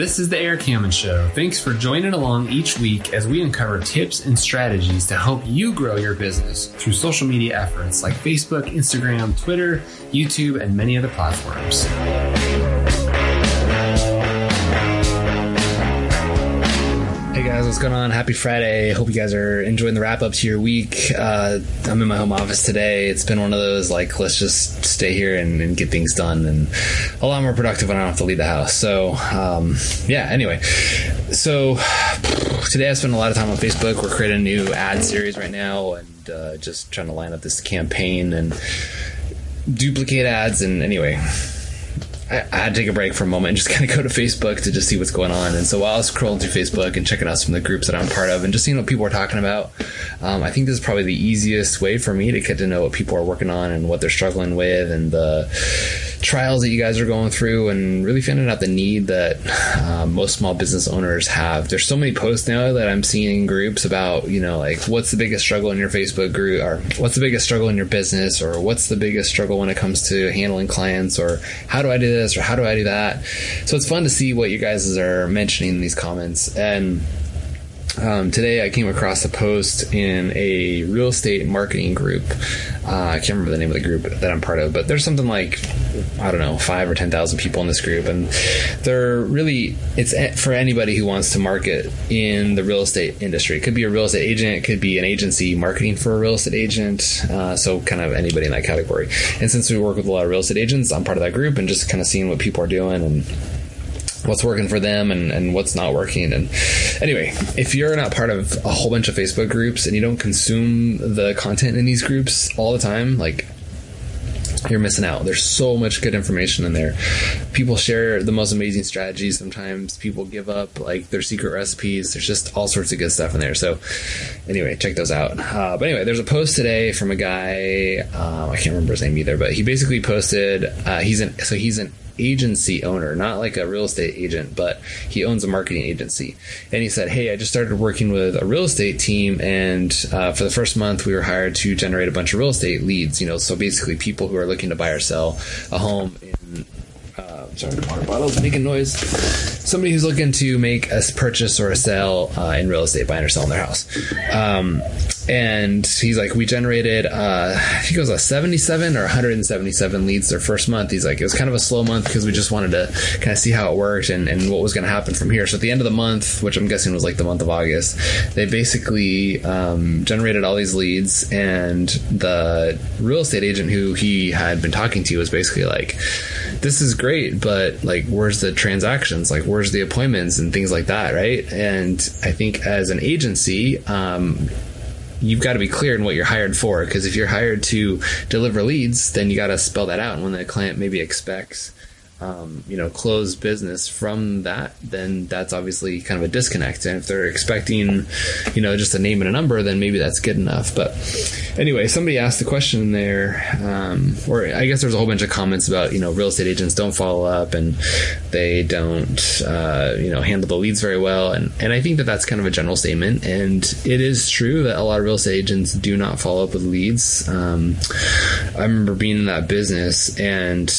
This is The Erik Hammond Show. Thanks for joining along each week as we uncover tips and strategies to help you grow your business through social media efforts like Facebook, Instagram, Twitter, YouTube, and many other platforms. Hey guys, what's going on? Happy Friday. Hope you guys are enjoying the wrap up to your week. I'm in my home office today. It's been one of those, like, let's just stay here and get things done, and a lot more productive when I don't have to leave the house. So, anyway. So today I spent a lot of time on Facebook. We're creating a new ad series right now and just trying to line up this campaign and duplicate ads. And anyway, I had to take a break for a moment and just kind of go to Facebook to just see what's going on. And so while I was scrolling through Facebook and checking out some of the groups that I'm part of and just seeing what people are talking about, I think this is probably the easiest way for me to get to know what people are working on and what they're struggling with and the trials that you guys are going through, and really finding out the need that most small business owners have. There's so many posts now that I'm seeing in groups about, you know, like, what's the biggest struggle in your Facebook group, or what's the biggest struggle in your business, or what's the biggest struggle when it comes to handling clients, or how do I do this? Or how do I do that? So it's fun to see what you guys are mentioning in these comments. And today I came across a post in a real estate marketing group. I can't remember the name of the group that I'm part of, but there's something like, I don't know, 5,000 or 10,000 people in this group. And they're really, it's for anybody who wants to market in the real estate industry. It could be a real estate agent. It could be an agency marketing for a real estate agent. So kind of anybody in that category. And since we work with a lot of real estate agents, I'm part of that group and just kind of seeing what people are doing and what's working for them and what's not working. And anyway, if you're not part of a whole bunch of Facebook groups and you don't consume the content in these groups all the time, like, you're missing out. There's so much good information in there. People share the most amazing strategies. Sometimes people give up, like, their secret recipes. There's just all sorts of good stuff in there. So anyway, check those out. But anyway, there's a post today from a guy. I can't remember his name either, but he basically posted, he's an agency owner, not like a real estate agent, but he owns a marketing agency. And he said, hey, I just started working with a real estate team. And for the first month, we were hired to generate a bunch of real estate leads, you know, so basically people who are looking to buy or sell a home in, sorry, water bottles making noise. Somebody who's looking to make a purchase or a sale in real estate, buying or selling their house. And he's like, we generated, I think it was a 77 or 177 leads their first month. He's like, it was kind of a slow month because we just wanted to kind of see how it worked and what was going to happen from here. So at the end of the month, which I'm guessing was like the month of August, they basically generated all these leads. And the real estate agent who he had been talking to was basically like, this is great, but, like, where's the transactions? Like, where's the appointments and things like that, right? And I think as an agency, you've got to be clear in what you're hired for, because if you're hired to deliver leads, then you got to spell that out. And when the client maybe expects, closed business from that, then that's obviously kind of a disconnect. And if they're expecting, just a name and a number, then maybe that's good enough. But anyway, somebody asked the question there, or I guess there's a whole bunch of comments about, real estate agents don't follow up and they don't, handle the leads very well. And I think that that's kind of a general statement. And it is true that a lot of real estate agents do not follow up with leads. I remember being in that business and,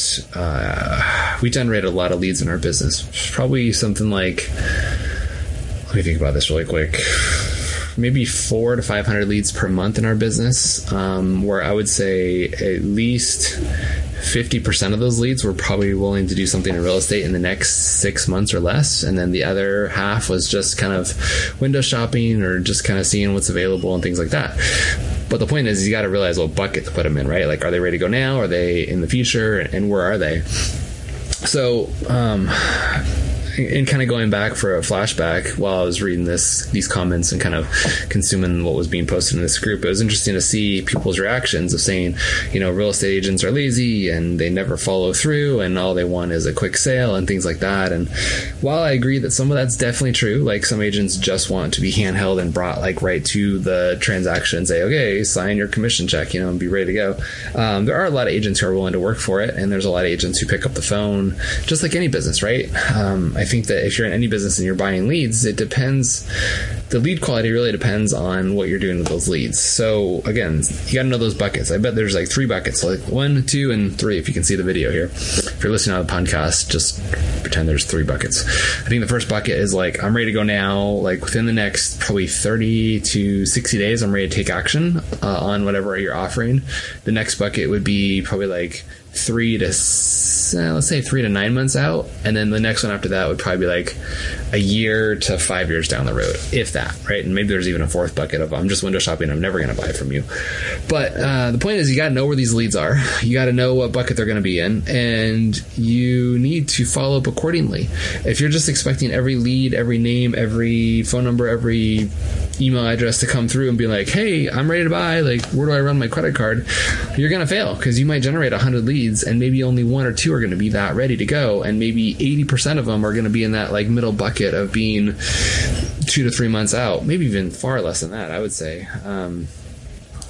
we generate a lot of leads in our business. Probably something like, let me think about this really quick, maybe 400 to 500 leads per month in our business, where I would say at least 50% of those leads were probably willing to do something in real estate in the next 6 months or less. And then the other half was just kind of window shopping or just kind of seeing what's available and things like that. But the point is, you got to realize what bucket to put them in, right? Like, are they ready to go now? Are they in the future? And where are they? So, and kind of going back for a flashback while I was reading these comments and kind of consuming what was being posted in this group, it was interesting to see people's reactions of saying, real estate agents are lazy and they never follow through and all they want is a quick sale and things like that. And while I agree that some of that's definitely true, like, some agents just want to be handheld and brought, like, right to the transaction and say, okay, sign your commission check, and be ready to go. There are a lot of agents who are willing to work for it. And there's a lot of agents who pick up the phone, just like any business, right? I think that if you're in any business and you're buying leads, it depends. The lead quality really depends on what you're doing with those leads. So again, you got to know those buckets. I bet there's like three buckets, like 1, 2, and 3. If you can see the video here, if you're listening on the podcast, just pretend there's three buckets. I think the first bucket is like, I'm ready to go now. Like within the next probably 30 to 60 days, I'm ready to take action on whatever you're offering. The next bucket would be probably like 3 to 9 months out, and then the next one after that would probably be like a year to 5 years down the road, if that, right? And maybe there's even a fourth bucket of I'm just window shopping, I'm never going to buy from you. But the point is, you got to know where these leads are, you got to know what bucket they're going to be in, and you need to follow up accordingly. If you're just expecting every lead, every name, every phone number, every email address to come through and be like, hey, I'm ready to buy, like, where do I run my credit card? You're going to fail, because you might generate 100 leads and maybe only 1 or 2 are going to be that ready to go, and maybe 80% of them are going to be in that like middle bucket of being 2 to 3 months out, maybe even far less than that, I would say.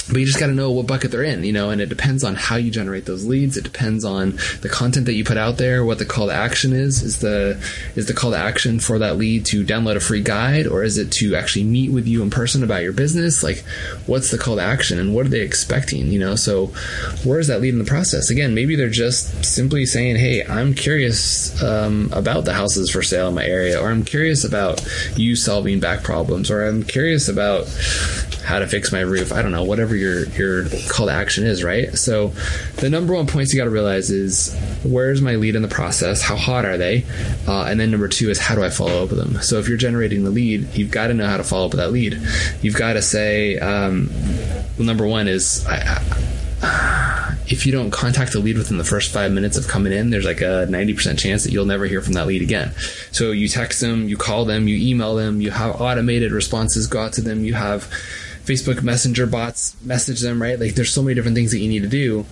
But you just got to know what bucket they're in, you know, and it depends on how you generate those leads. It depends on the content that you put out there, what the call to action is. Is the call to action for that lead to download a free guide, or is it to actually meet with you in person about your business? Like, what's the call to action and what are they expecting, you know? So where is that lead in the process? Again, maybe they're just simply saying, hey, I'm curious about the houses for sale in my area, or I'm curious about you solving back problems, or I'm curious about how to fix my roof. I don't know, whatever your call to action is, right? So the number one points you got to realize is, where's my lead in the process? How hot are they? And then number two is, how do I follow up with them? So if you're generating the lead, you've got to know how to follow up with that lead. You've got to say, number one is, if you don't contact the lead within the first 5 minutes of coming in, there's like a 90% chance that you'll never hear from that lead again. So you text them, you call them, you email them, you have automated responses go out to them, you have Facebook Messenger bots message them, right? Like, there's so many different things that you need to do.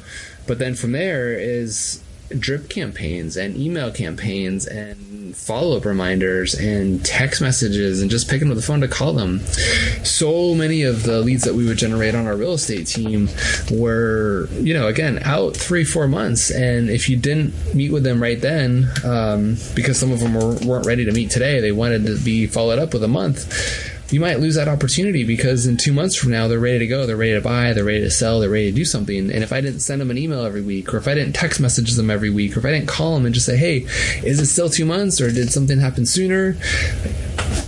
But then from there is drip campaigns and email campaigns and follow-up reminders and text messages and just picking up the phone to call them. So many of the leads that we would generate on our real estate team were, you know, again, out 3-4 months. And if you didn't meet with them right then, because some of them weren't ready to meet today, they wanted to be followed up with a month, you might lose that opportunity, because in 2 months from now, they're ready to go. They're ready to buy. They're ready to sell. They're ready to do something. And if I didn't send them an email every week, or if I didn't text message them every week, or if I didn't call them and just say, hey, is it still 2 months, or did something happen sooner?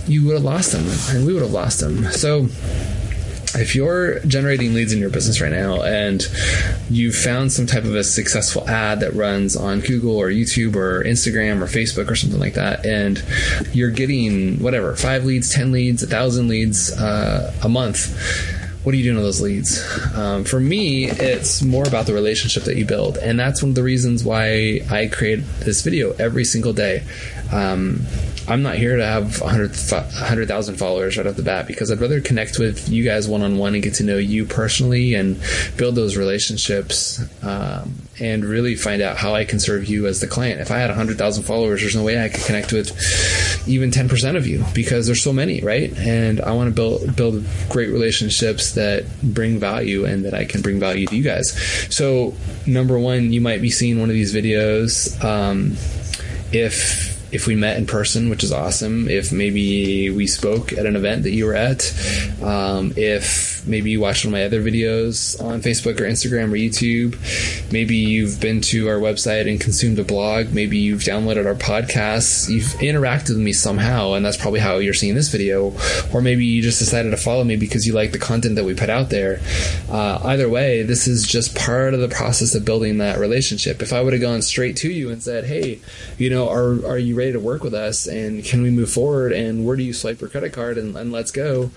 You would have lost them, and we would have lost them. So if you're generating leads in your business right now and you've found some type of a successful ad that runs on Google or YouTube or Instagram or Facebook or something like that, and you're getting whatever, 5 leads, 10 leads, 1,000 leads a month, what are you doing with those leads? For me, it's more about the relationship that you build. And that's one of the reasons why I create this video every single day. I'm not here to have 100,000 followers right off the bat, because I'd rather connect with you guys one-on-one and get to know you personally and build those relationships and really find out how I can serve you as the client. If I had 100,000 followers, there's no way I could connect with even 10% of you, because there's so many, right? And I want to build great relationships that bring value and that I can bring value to you guys. So number one, you might be seeing one of these videos. If we met in person, which is awesome, if maybe we spoke at an event that you were at, if maybe you watched one of my other videos on Facebook or Instagram or YouTube, maybe you've been to our website and consumed a blog, maybe you've downloaded our podcasts, you've interacted with me somehow, and that's probably how you're seeing this video, or maybe you just decided to follow me because you like the content that we put out there. Either way, this is just part of the process of building that relationship. If I would have gone straight to you and said, hey, you know, are you ready to work with us, and can we move forward, and where do you swipe your credit card, and let's go,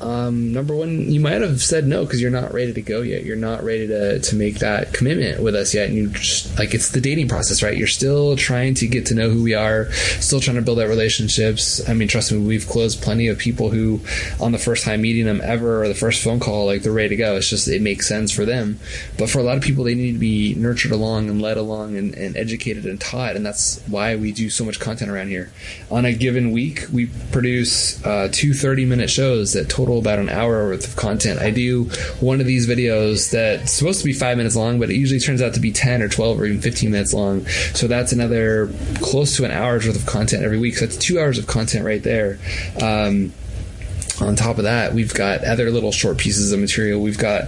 number one, you might have said no, because you're not ready to go yet. You're not ready to make that commitment with us yet. And you just, like, it's the dating process, right? You're still trying to get to know who we are, still trying to build that relationships. I mean, trust me, we've closed plenty of people who on the first time meeting them ever, or the first phone call, like, they're ready to go. It's just, it makes sense for them. But for a lot of people, they need to be nurtured along and led along and educated and taught. And that's why we do so much content around here. On a given week, we produce 2 30-minute shows that total total about an hour worth of content. I do one of these videos that's supposed to be 5 minutes long, but it usually turns out to be 10 or 12 or even 15 minutes long. So that's another close to an hour's worth of content every week. So that's 2 hours of content right there. On top of that, we've got other little short pieces of material. We've got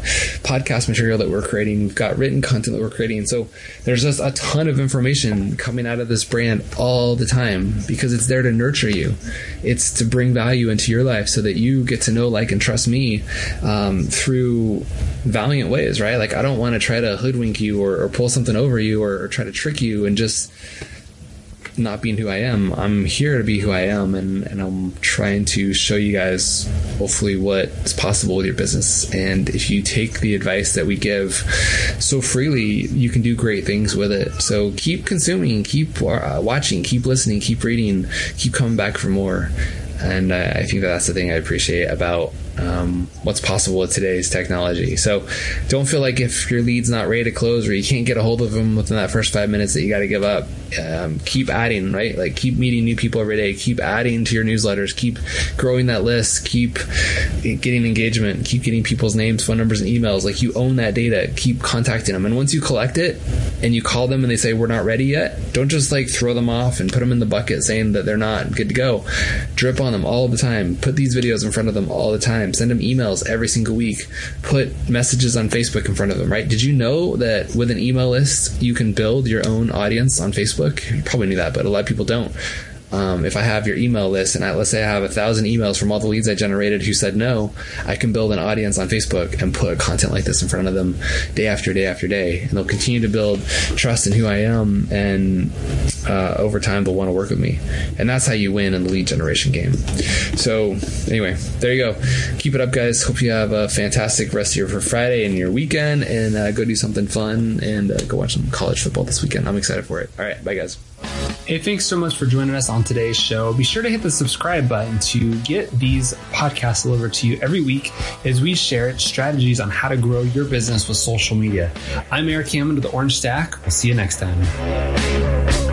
podcast material that we're creating. We've got written content that we're creating. So there's just a ton of information coming out of this brand all the time because it's there to nurture you. It's to bring value into your life so that you get to know, like, and trust me through valiant ways, right? Like, I don't want to try to hoodwink you or pull something over you or try to trick you and just not being who I am. I'm here to be who I am, and I'm trying to show you guys hopefully what's possible with your business. And if you take the advice that we give so freely, you can do great things with it. So keep consuming, keep watching, keep listening, keep reading, keep coming back for more. And I think that's the thing I appreciate about what's possible with today's technology. So don't feel like if your lead's not ready to close or you can't get a hold of them within that first 5 minutes that you got to give up. Keep adding, right? Like, keep meeting new people every day. Keep adding to your newsletters. Keep growing that list. Keep getting engagement. Keep getting people's names, phone numbers, and emails. Like, you own that data. Keep contacting them. And once you collect it and you call them and they say, we're not ready yet, don't just like throw them off and put them in the bucket saying that they're not good to go. Drip on them all the time. Put these videos in front of them all the time. Send them emails every single week. Put messages on Facebook in front of them, right? Did you know that with an email list, you can build your own audience on Facebook? You probably knew that, but a lot of people don't. If I have your email list and let's say I have 1,000 emails from all the leads I generated who said no, I can build an audience on Facebook and put content like this in front of them day after day after day. And they'll continue to build trust in who I am. And over time, they'll want to work with me. And that's how you win in the lead generation game. So anyway, there you go. Keep it up, guys. Hope you have a fantastic rest of your Friday and your weekend. And go do something fun and go watch some college football this weekend. I'm excited for it. All right. Bye, guys. Hey, thanks so much for joining us on today's show. Be sure to hit the subscribe button to get these podcasts delivered to you every week as we share strategies on how to grow your business with social media. I'm Erik Hammond with the Orange Stack. We'll see you next time.